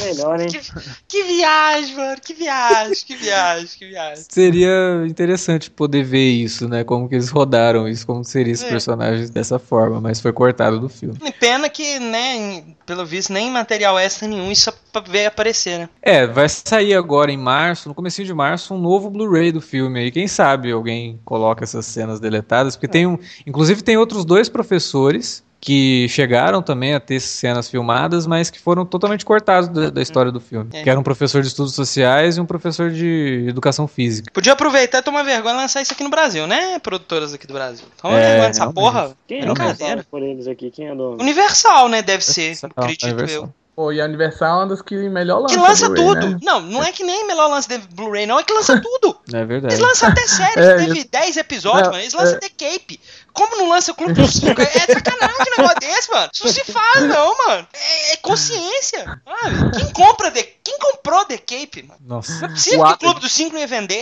Melhor, hein? Que, que viagem, mano, que viagem, que viagem, que viagem. Seria interessante poder ver isso, né? Como que eles rodaram isso, como seria esse é. personagem dessa forma, mas foi cortado do filme. Pena que, né, pelo visto, nem material extra nenhum isso veio aparecer, né? É, vai sair agora em março, no comecinho de março, um novo Blu-ray do filme aí. Quem sabe alguém coloca essas cenas deletadas, porque é. tem um... Inclusive tem outros dois professores... que chegaram também a ter cenas filmadas, mas que foram totalmente cortados da, da história do filme. É. Que era um professor de estudos sociais e um professor de educação física. Podia aproveitar e tomar vergonha e lançar isso aqui no Brasil, né, produtoras aqui do Brasil? Toma é, vergonha dessa porra. Quem é, é por eles aqui? Quem é dono? Universal, né, deve Universal, ser, acredito eu. Pô, e a Universal é uma das que melhor lança. Que lança tudo. Né? Não, não é que nem melhor lança de Blu-ray, não. É que lança tudo. É verdade. Eles lançam até séries. É, teve eu... dez episódios, não, mano. Eles lançam é... até Cape. Como não lança o Clube dos Cinco? É sacanagem um negócio desse, mano. Isso não se faz, não, mano. É, é consciência. Mano. Quem compra de... Quem comprou The Cape, mano? Nossa. Não é possível que o Clube dos Cinco não ia vender.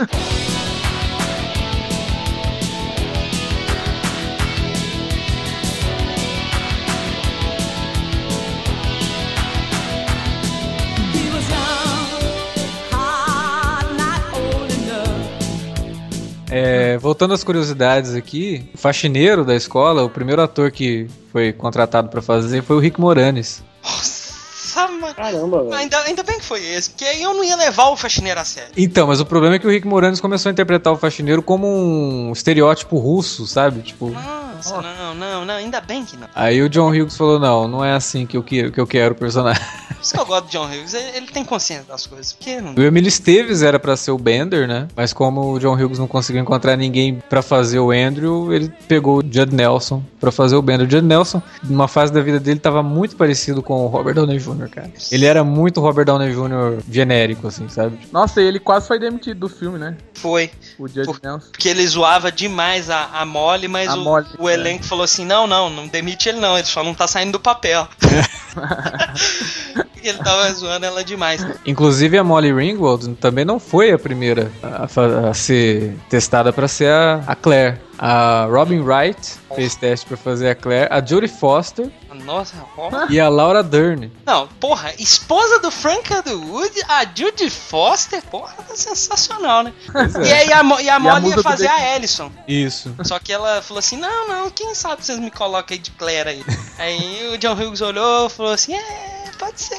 É, voltando às curiosidades aqui, o faxineiro da escola, o primeiro ator que foi contratado pra fazer foi o Rick Moranis. Nossa, mano. Caramba, velho. Ainda, ainda bem que foi esse, porque aí eu não ia levar o faxineiro a sério. Então, mas o problema é que o Rick Moranis começou a interpretar o faxineiro como um estereótipo russo, sabe? Tipo... Nossa, oh. não, não, não, ainda bem que não. Aí o John Hughes falou, não, não é assim que eu, que, que eu quero o personagem. Por isso que eu gosto do John Hughes, ele tem consciência das coisas. Porque não... O Emílio Estevez era pra ser o Bender, né? Mas como o John Hughes não conseguiu encontrar ninguém pra fazer o Andrew, ele pegou o Judd Nelson pra fazer o Bender. O Judd Nelson, numa fase da vida dele, tava muito parecido com o Robert Downey júnior, cara. Ele era muito Robert Downey júnior genérico, assim, sabe? Nossa, e ele quase foi demitido do filme, né? Foi. O Judd Por, Nelson. Porque ele zoava demais a, a Molly, mas a o, Molly, o elenco é. falou assim, não, não, não demite ele não, ele só não tá saindo do papel. Ele tava zoando ela demais. Inclusive a Molly Ringwald também não foi a primeira a, a, a ser testada pra ser a, a Claire. A Robin Wright fez teste pra fazer a Claire. A Jodie Foster. Nossa, porra. E a Laura Dern. Não, porra, esposa do Frank Underwood, a Jodie Foster, porra, tá sensacional, né? É. E aí a, Mo- e a Molly e a ia fazer a Ellison. Isso. Só que ela falou assim, não, não, quem sabe vocês me colocam aí de Claire aí. Aí o John Hughes olhou e falou assim, é, pode ser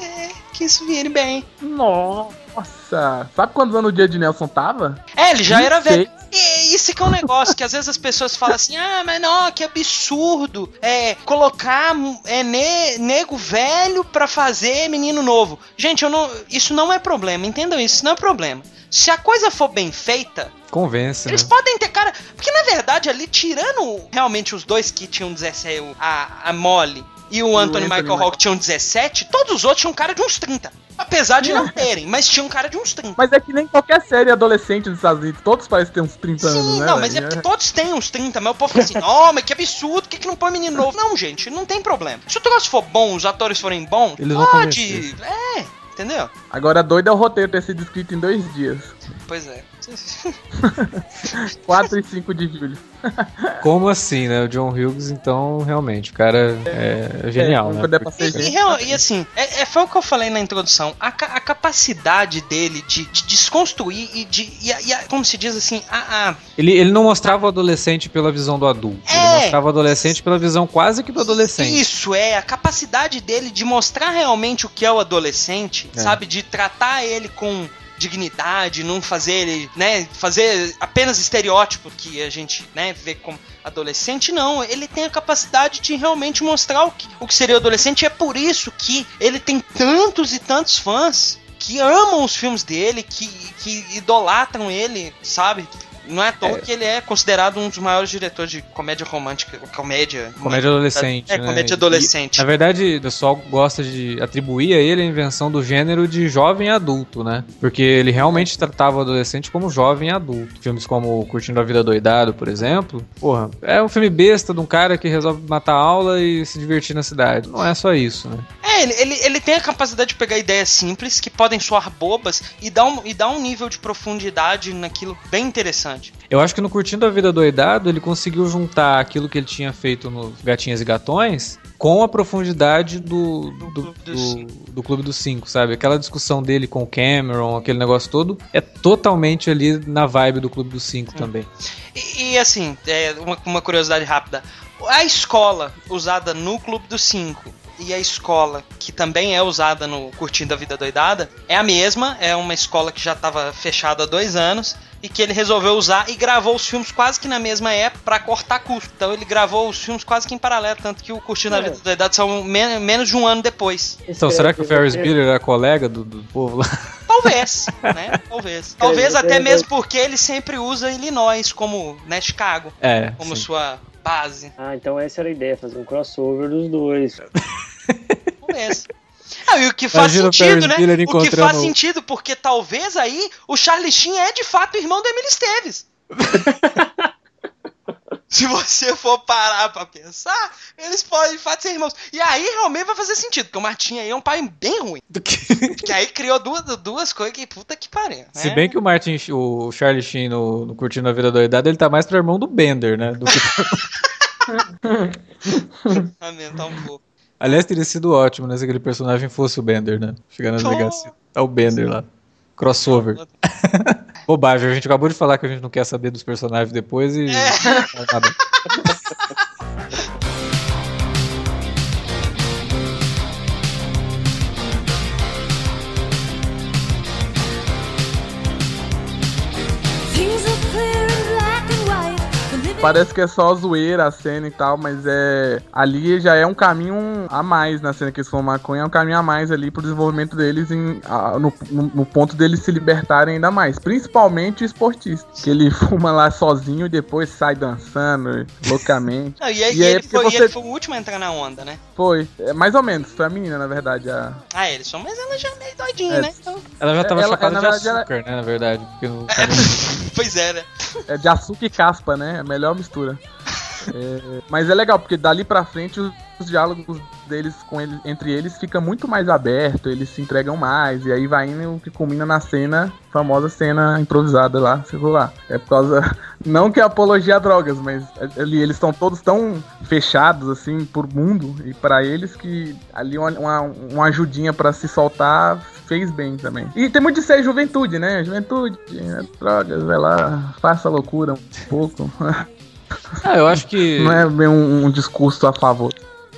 que isso vire bem. Nossa, sabe quantos anos o Judd Nelson tava? É, ele já era velho. E isso que é um negócio, que às vezes as pessoas falam assim, ah, mas não, que absurdo, é, colocar é, ne, nego velho pra fazer menino novo. Gente, eu não, isso não é problema, entendam isso, isso não é problema. Se a coisa for bem feita... Convence, Eles né? podem ter cara... Porque na verdade ali, tirando realmente os dois que tinham dezessete, a, a Molly... E o Anthony Michael Hall tinham dezessete, todos os outros tinham cara de uns trinta. Apesar de não terem, mas tinham cara de uns trinta. Mas é que nem qualquer série adolescente dos Estados Unidos, todos parecem ter uns trinta anos, Sim, né? Sim, não, mas é porque todos têm uns trinta, mas o povo fica assim, ó, oh, mas que absurdo, por que, que não põe menino novo? Não, gente, não tem problema. Se o troço for bom, os atores forem bons, eles pode, é, entendeu? Agora doido é o roteiro ter sido escrito em dois dias. Pois é. quatro e cinco de julho. Como assim, né? O John Hughes, então, realmente, o cara é, é genial, é, né? E, e, e assim, é, é, foi o que eu falei na introdução, a, a capacidade dele de, de desconstruir e de, e a, e a, como se diz assim, a, a... Ele, ele não mostrava o adolescente pela visão do adulto, é, ele mostrava o adolescente pela visão quase que do adolescente. Isso, é, a capacidade dele de mostrar realmente o que é o adolescente, é. sabe? De tratar ele com... dignidade, não fazer ele, né, fazer apenas estereótipo que a gente, né, vê como adolescente, não, ele tem a capacidade de realmente mostrar o que, o que seria o adolescente, e é por isso que ele tem tantos e tantos fãs que amam os filmes dele, que, que idolatram ele, sabe? Não é à toa é. que ele é considerado um dos maiores diretores de comédia romântica, comédia... Comédia adolescente, É, né? comédia adolescente. E, na verdade, o pessoal gosta de atribuir a ele a invenção do gênero de jovem adulto, né? Porque ele realmente tratava o adolescente como jovem adulto. Filmes como Curtindo a Vida Doidada, por exemplo, porra, é um filme besta de um cara que resolve matar a aula e se divertir na cidade. Não é só isso, né? É, ele, ele, ele tem a capacidade de pegar ideias simples, que podem soar bobas, e dar um, e dar um nível de profundidade naquilo bem interessante. Eu acho que no Curtindo a Vida Doidado, ele conseguiu juntar aquilo que ele tinha feito no Gatinhas e Gatões com a profundidade do, do, do, Clube, do, do, do Clube dos Cinco, sabe? Aquela discussão dele com o Cameron, aquele negócio todo, é totalmente ali na vibe do Clube dos Cinco hum. também. E, e assim, é uma, uma curiosidade rápida. A escola usada no Clube dos Cinco e a escola que também é usada no Curtindo a Vida Doidada é a mesma, é uma escola que já estava fechada há dois anos, e que ele resolveu usar e gravou os filmes quase que na mesma época pra cortar custo. Então ele gravou os filmes quase que em paralelo, tanto que o Curtindo é. a Vida Doidada são men- menos de um ano depois. Então, será que o Ferris Bueller era colega do, do povo lá? Talvez, né? Talvez. Talvez até mesmo porque ele sempre usa Illinois como, né, Chicago, é, como sim. sua base. Ah, então essa era a ideia, fazer um crossover dos dois. Talvez. Ah, e o que faz Imagina sentido, né? O que faz sentido, porque talvez aí o Charlie Sheen é de fato irmão do Emílio Estevez. Se você for parar pra pensar, eles podem de fato ser irmãos. E aí realmente vai fazer sentido, porque o Martin aí é um pai bem ruim. Do que... que aí criou duas, duas coisas que puta que pariu. Né? Se bem que o Martin, o Charlie Sheen no, no Curtindo a Vida Doidada, ele tá mais pro irmão do Bender, né? Do que... Aumentar um pouco. Aliás, teria sido ótimo, né? Se aquele personagem fosse o Bender, né? Chegar na delegacia. Tá o Bender Sim. lá. Crossover. Bobagem, a gente acabou de falar que a gente não quer saber dos personagens depois e... É. Parece que é só zoeira a cena e tal, mas é ali já é um caminho a mais na cena que eles fumam maconha, é um caminho a mais ali pro desenvolvimento deles em, a, no, no ponto deles se libertarem ainda mais, principalmente o esportista, que ele fuma lá sozinho e depois sai dançando loucamente. Não, e aí, e e ele, é foi, você... ele foi o último a entrar na onda, né? Foi, é, mais ou menos, foi a menina, na verdade. A... Ah, eles são, mas ela já é meio doidinha, é, né? Então... Ela já tava ela, chapada ela, de açúcar, ela... né, na verdade. Porque não... Pois é, né? É de açúcar e caspa, né? É melhor mistura. É, mas é legal, porque dali pra frente os, os diálogos deles com ele, entre eles fica muito mais aberto, eles se entregam mais, e aí vai indo o que culmina na cena, famosa cena improvisada lá, sei lá. É por causa, não que é apologia a drogas, mas ali eles estão todos tão fechados, assim, por mundo, e pra eles que ali uma, uma, uma ajudinha pra se soltar fez bem também. E tem muito de ser juventude, né? Juventude, drogas, vai lá, faça loucura um pouco. Ah, eu acho que... Não é bem um, um discurso a favor.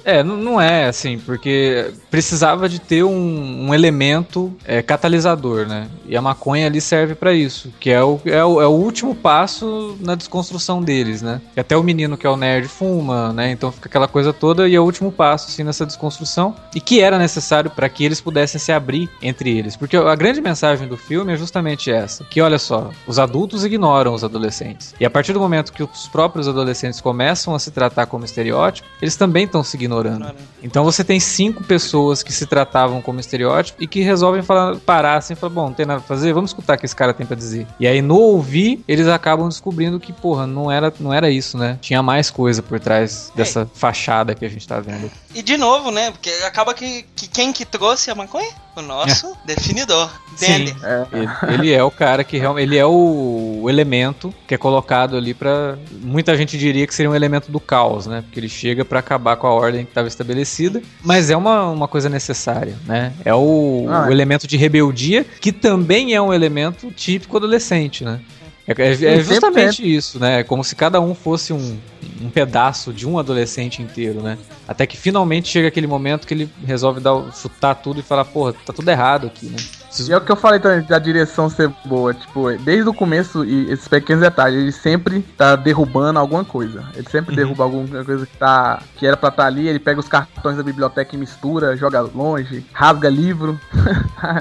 É, não, não é, assim, porque precisava de ter um, um elemento é, catalisador, né? E a maconha ali serve pra isso, que é o, é, o, é o último passo na desconstrução deles, né? E até o menino que é o nerd fuma, né? Então fica aquela coisa toda e é o último passo, assim, nessa desconstrução. E que era necessário pra que eles pudessem se abrir entre eles. Porque a grande mensagem do filme é justamente essa, que olha só, os adultos ignoram os adolescentes. E a partir do momento que os próprios adolescentes começam a se tratar como estereótipo, eles também estão se ignorando. Então você tem cinco pessoas que se tratavam como estereótipo e que resolvem falar, parar assim e falar, bom, não tem nada pra fazer, vamos escutar o que esse cara tem pra dizer. E aí no ouvir, eles acabam descobrindo que, porra, não era, não era isso, né? Tinha mais coisa por trás dessa é. fachada que a gente tá vendo. E de novo, né? Porque acaba que, que quem que trouxe a maconha? O nosso é. definidor. Sim, é. Ele, ele é o cara que realmente, ele é o elemento que é colocado ali pra, muita gente diria que seria um elemento do caos, né? Porque ele chega pra acabar com a ordem que estava estabelecida, mas é uma, uma coisa necessária, né? É o, ah, o é. elemento de rebeldia, que também é um elemento típico adolescente, né? É, é, é justamente isso, né? É como se cada um fosse um, um pedaço de um adolescente inteiro, né? Até que finalmente chega aquele momento que ele resolve dar, chutar tudo e falar, porra, tá tudo errado aqui, né? Preciso... E é o que eu falei também, da direção ser boa, tipo, desde o começo, e esses pequenos detalhes, ele sempre tá derrubando alguma coisa, ele sempre uhum. derruba alguma coisa que tá, que era pra estar tá ali, ele pega os cartões da biblioteca e mistura, joga longe, rasga livro,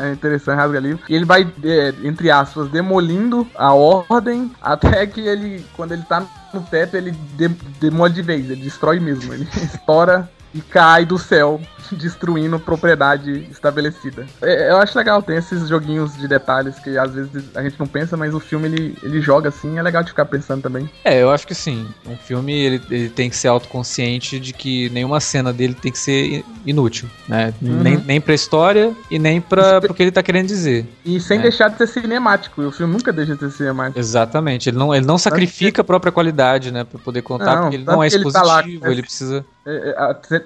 é interessante, rasga livro, e ele vai, é, entre aspas, demolindo a ordem, até que ele, quando ele tá no teto, ele de- demole de vez, ele destrói mesmo, ele estoura... E cai do céu, destruindo propriedade estabelecida. Eu acho legal, tem esses joguinhos de detalhes que às vezes a gente não pensa, mas o filme ele, ele joga assim, é legal de ficar pensando também. É, eu acho que sim. Um filme ele, ele tem que ser autoconsciente de que nenhuma cena dele tem que ser inútil, né? Uhum. Nem, nem pra história e nem pra o que ele tá querendo dizer. E sem né? deixar de ser cinemático, e o filme nunca deixa de ser cinemático. Exatamente, ele não, ele não sacrifica a própria qualidade, né? Pra poder contar, não, porque ele não é expositivo, ele, tá lá, né? ele precisa...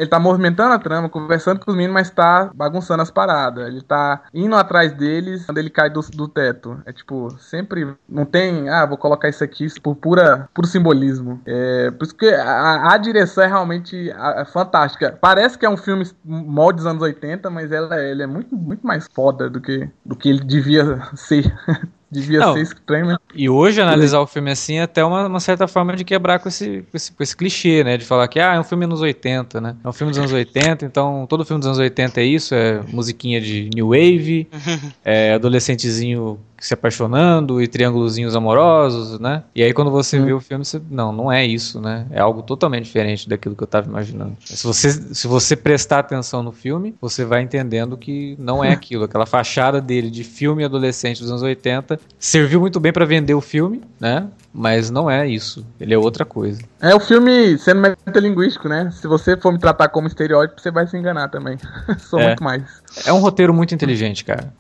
Ele tá movimentando a trama, conversando com os meninos, mas tá bagunçando as paradas. Ele tá indo atrás deles quando ele cai do, do teto. É tipo, sempre não tem, ah, vou colocar isso aqui por pura, puro simbolismo. É, por isso que a, a direção é realmente a, a fantástica. Parece que é um filme molde dos anos oitenta, mas ela, ela é muito, muito mais foda do que, do que ele devia ser. Devia não. ser estranho, né? E hoje analisar o filme assim é até uma, uma certa forma de quebrar com esse, com, esse, com esse clichê, né? De falar que, ah, é um filme dos anos oitenta, né? É um filme dos anos oitenta, então todo filme dos anos oitenta é isso, é musiquinha de New Wave, é adolescentezinho... se apaixonando e triângulozinhos amorosos, né? E aí quando você hum. vê o filme, você... Não, não é isso, né? É algo totalmente diferente daquilo que eu estava imaginando. Se você, se você prestar atenção no filme, você vai entendendo que não é aquilo. Aquela fachada dele de filme adolescente dos anos oitenta serviu muito bem para vender o filme, né? Mas não é isso. Ele é outra coisa. É o filme sendo metalinguístico, né? Se você for me tratar como estereótipo, você vai se enganar também. Sou é. muito mais. É um roteiro muito inteligente, cara.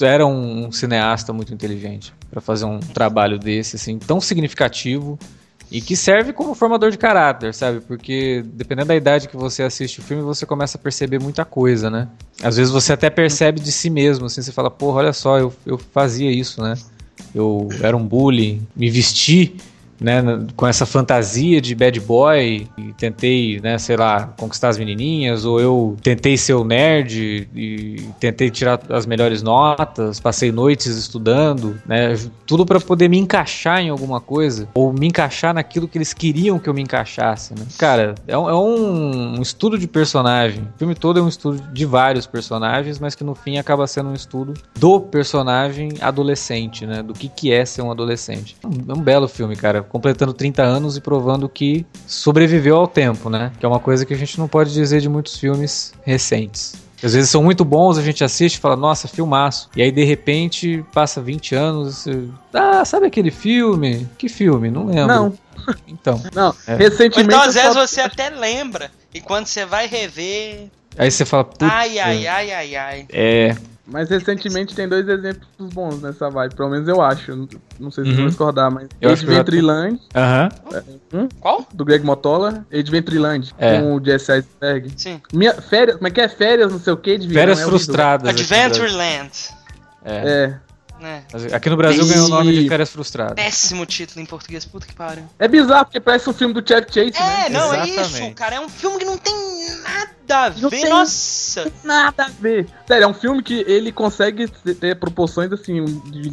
Era um cineasta muito inteligente pra fazer um trabalho desse, assim, tão significativo e que serve como formador de caráter, sabe? Porque dependendo da idade que você assiste o filme, você começa a perceber muita coisa, né? Às vezes você até percebe de si mesmo, assim, você fala, porra, olha só, eu, eu fazia isso, né? Eu era um bully, me vesti, né, com essa fantasia de bad boy e tentei, né, sei lá, conquistar as menininhas, ou eu tentei ser o nerd e tentei tirar as melhores notas, passei noites estudando, né, tudo pra poder me encaixar em alguma coisa, ou me encaixar naquilo que eles queriam que eu me encaixasse, né. Cara, é um, é um estudo de personagem. O filme todo é um estudo de vários personagens, mas que no fim acaba sendo um estudo do personagem adolescente, né, do que que é ser um adolescente. É um belo filme, cara, completando trinta anos e provando que sobreviveu ao tempo, né? Que é uma coisa que a gente não pode dizer de muitos filmes recentes. Às vezes são muito bons, a gente assiste e fala, nossa, filmaço. E aí, de repente, passa vinte anos, você... ah, sabe aquele filme? Que filme? Não lembro. Não. Então. Não, é. Recentemente... Então, às vezes só... você até lembra, e quando você vai rever... Aí você fala, putz... Ai, ai, ai, ai, ai. É... Mas recentemente tem dois exemplos bons nessa vibe, pelo menos eu acho. Não sei se uhum. vocês vão discordar, mas Adventureland. Uhum. Hum? Qual? Do Greg Mottola. Adventureland, é. com o Jesse Eisenberg. Sim. Minha, férias, mas que é férias, não sei o que, de Férias vilão, Frustradas. É Adventureland. É. é. é. Mas aqui no Brasil e... ganhou o nome de Férias Frustradas. Péssimo título em português, puta que pariu. É bizarro, porque parece um filme do Chuck Chase, é, né? Não, é, não, é isso, cara. É um filme que não tem nada. Nada a ver, não tem nossa! Nada a ver. Sério, é um filme que ele consegue ter proporções, assim,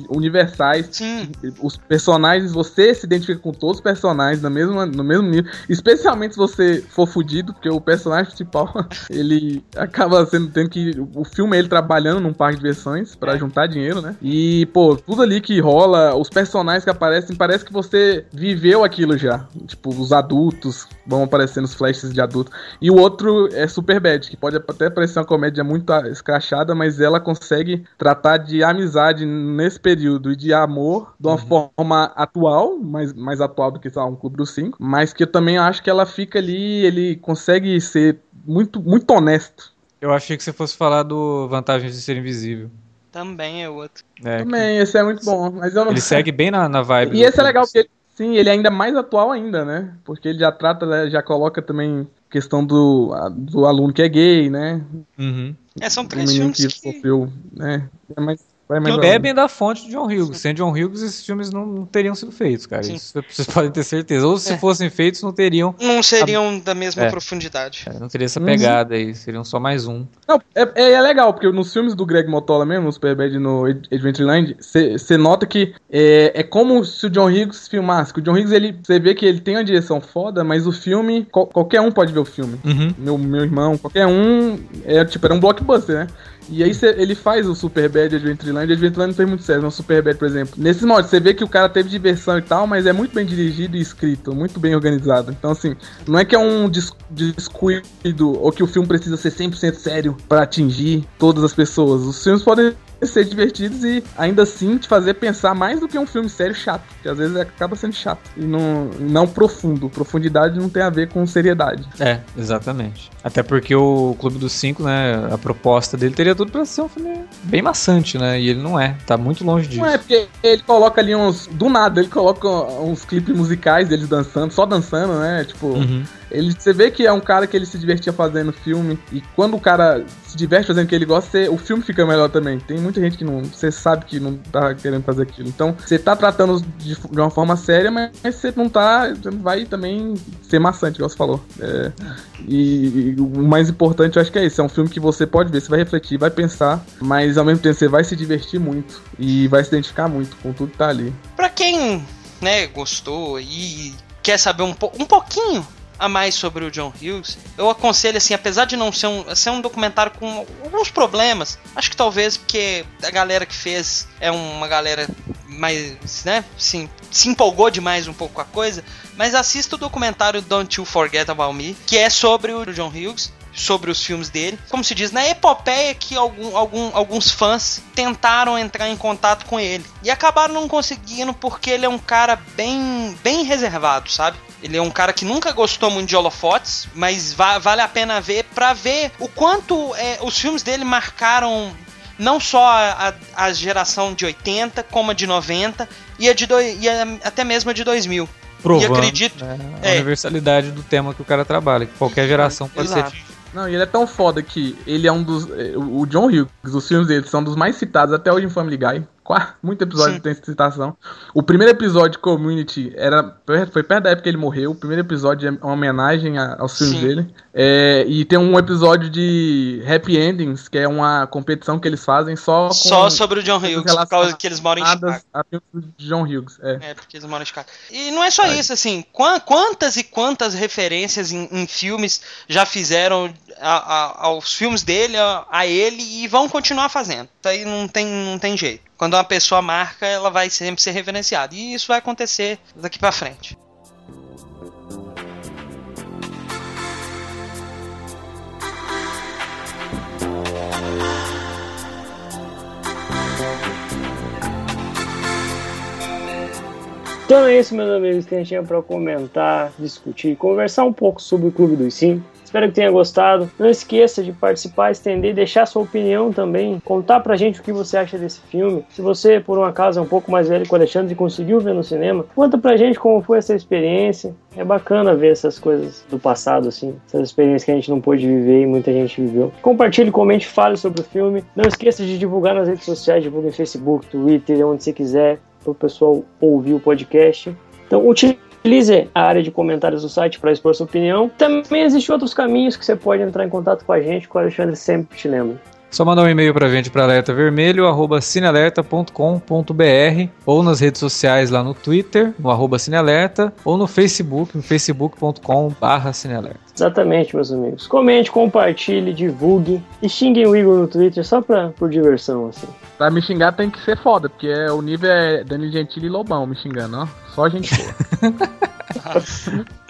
universais. Sim. Os personagens, você se identifica com todos os personagens no mesmo, no mesmo nível. Especialmente se você for fudido, porque o personagem principal, ele acaba sendo, tendo que... O filme é ele trabalhando num parque de diversões pra é. juntar dinheiro, né? E, pô, tudo ali que rola, os personagens que aparecem, parece que você viveu aquilo já. Tipo, os adultos vão aparecendo, os flashes de adultos. E o outro é super... Superbad, que pode até parecer uma comédia muito escrachada, mas ela consegue tratar de amizade nesse período e de amor de uma uhum. forma atual, mais, mais atual do que sei lá, um Clube dos Cinco, mas que eu também acho que ela fica ali, ele consegue ser muito, muito honesto. Eu achei que você fosse falar do Vantagens de Ser Invisível. Também é outro. É, também, que... esse é muito bom. Mas eu não... Ele segue bem na, na vibe. E esse é legal, porque ele, sim, ele é ainda mais atual ainda, né? Porque ele já trata, já coloca também... questão do, do aluno que é gay, né? Uhum. É, são três filmes que... sofreu, né? É mais, vai mais que bebem da fonte de John Hughes. Sem John Hughes, esses filmes não, não teriam sido feitos, cara. Sim. Isso vocês podem ter certeza. Ou se é. fossem feitos, não teriam... Não seriam a... da mesma é. profundidade. É, não teria essa pegada uhum. aí. Seriam só mais um. Não, é, é, é legal, porque nos filmes do Greg Mottola mesmo, no Superbad e no Adventureland, você nota que é, é como se o John Hughes filmasse. Que o John Hughes, você vê que ele tem uma direção foda, mas o filme... Qual, qualquer um pode ver o filme. Uhum. Meu, meu irmão, qualquer um... É, tipo, era um blockbuster, né? E aí cê, ele faz o Superbad e Adventureland. E Adventureland não fez muito sucesso, mas o Superbad, por exemplo. Nesses modos, você vê que o cara teve diversão e tal, mas é muito bem dirigido e escrito, muito bem organizado. Então, assim, não é que é um descuido ou que o filme precisa ser cem por cento sério pra atingir todas as pessoas. Os filmes podem ser divertidos e ainda assim te fazer pensar mais do que um filme sério chato, que às vezes acaba sendo chato e não, não profundo. Profundidade não tem a ver com seriedade. É, exatamente. Até porque o Clube dos Cinco, né, a proposta dele teria tudo pra ser um filme bem maçante, né, e ele não é, tá muito longe disso. Não é, porque ele coloca ali uns, do nada, ele coloca uns clipes musicais deles dançando, só dançando, né, tipo... Uhum. Ele, você vê que é um cara que ele se divertia fazendo filme, e quando o cara se diverte fazendo o que ele gosta, você, o filme fica melhor também. Tem muita gente que não, você sabe que não tá querendo fazer aquilo. Então, você tá tratando de, de uma forma séria, mas você não tá, você vai também ser maçante, igual você falou. É, e, e o mais importante, eu acho que é isso. É um filme que você pode ver, você vai refletir, vai pensar, mas ao mesmo tempo você vai se divertir muito e vai se identificar muito com tudo que tá ali. Pra quem, né, gostou e quer saber um, po- um pouquinho a mais sobre o John Hughes, eu aconselho, assim, apesar de não ser um, ser um documentário com alguns problemas, acho que talvez porque a galera que fez é uma galera mais, né, assim, se empolgou demais um pouco com a coisa, mas assista o documentário Don't You Forget About Me, que é sobre o John Hughes, sobre os filmes dele, como se diz, na epopeia que algum, algum, alguns fãs tentaram entrar em contato com ele e acabaram não conseguindo, porque ele é um cara bem, bem reservado, sabe? Ele é um cara que nunca gostou muito de holofotes, mas va- vale a pena ver, pra ver o quanto é, os filmes dele marcaram não só a, a, a geração de oitenta, como a de noventa e, a de do, e a, até mesmo a de dois mil. Provando, e acredito, né, a é, universalidade do tema que o cara trabalha, que qualquer geração pode exato. ser... Não, e ele é tão foda que ele é um dos... O John Hughes, os filmes dele são um dos mais citados até hoje em Family Guy. Quase, muito episódio tem citação. O primeiro episódio de Community era, foi perto da época que ele morreu. O primeiro episódio é uma homenagem a, aos filmes Sim. dele. É, e tem um episódio de Happy Endings, que é uma competição que eles fazem só com... Só sobre o John Hughes, por causa que eles moram em Chicago. A filmes de John Hughes, é. É, porque eles moram em Chicago. E não é só é. isso, assim. Quantas e quantas referências em, em filmes já fizeram... A, a, aos filmes dele, a, a ele, e vão continuar fazendo. Isso aí não tem, não tem jeito. Quando uma pessoa marca, ela vai sempre ser reverenciada. E isso vai acontecer daqui pra frente. Então é isso, meus amigos, que a gente tinha pra comentar, discutir, conversar um pouco sobre o Clube dos Cinco. Espero que tenha gostado. Não esqueça de participar, estender, deixar sua opinião também. Contar pra gente o que você acha desse filme. Se você, por um acaso, é um pouco mais velho que o Alexandre e conseguiu ver no cinema, conta pra gente como foi essa experiência. É bacana ver essas coisas do passado, assim. Essas experiências que a gente não pôde viver e muita gente viveu. Compartilhe, comente, fale sobre o filme. Não esqueça de divulgar nas redes sociais. Divulgue em Facebook, Twitter, onde você quiser, pro pessoal ouvir o podcast. Então, utilize. Utilize a área de comentários do site para expor sua opinião. Também existem outros caminhos que você pode entrar em contato com a gente, que o Alexandre sempre te lembra. Só mandar um e-mail para a gente para alertavermelho, arroba cinealerta ponto com ponto b r, ou nas redes sociais lá no Twitter, no arroba cinealerta, ou no Facebook, no facebook ponto com barra cinealerta. Exatamente, meus amigos. Comente, compartilhe, divulgue e xinguem o Igor no Twitter só pra, por diversão, assim. Pra me xingar tem que ser foda, porque é, o nível é Danilo Gentili e Lobão me xingando, ó. Só gente boa.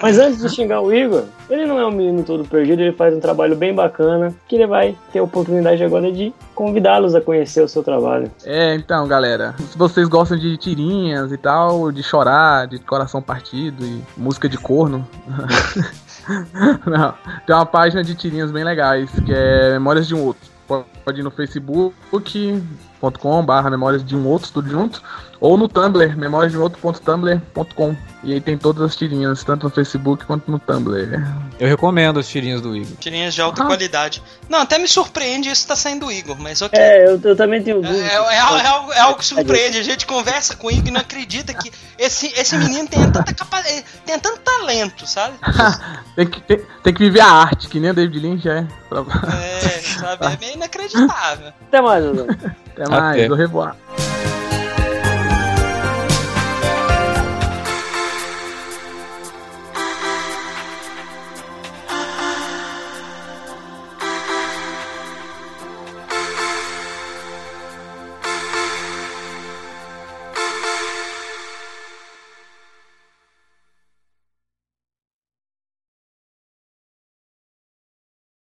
Mas antes de xingar o Igor, ele não é um menino todo perdido, ele faz um trabalho bem bacana, que ele vai ter a oportunidade agora de convidá-los a conhecer o seu trabalho. É, então, galera, se vocês gostam de tirinhas e tal, de chorar, de coração partido e música de corno... Não, tem uma página de tirinhas bem legais, que é Memórias de um Outro. Pode ir no facebook ponto com barra Memórias de um Outro, tudo junto, ou no Tumblr, memórias de um outro ponto tumblr ponto com. E aí tem todas as tirinhas, tanto no Facebook quanto no Tumblr. Eu recomendo as tirinhas do Igor. Tirinhas de alta ah. qualidade. Não, até me surpreende isso tá saindo do Igor, mas ok. É, eu, eu também tenho dúvida. É, é, é, é, algo, é algo que surpreende. A gente conversa com o Igor e não acredita que esse, esse menino tem, tanta capa... tem tanto talento, sabe? tem, que, tem, tem que viver a arte, que nem o David Lynch é. É, sabe? É meio inacreditável. Até mais, José. Até mais, eu revoar.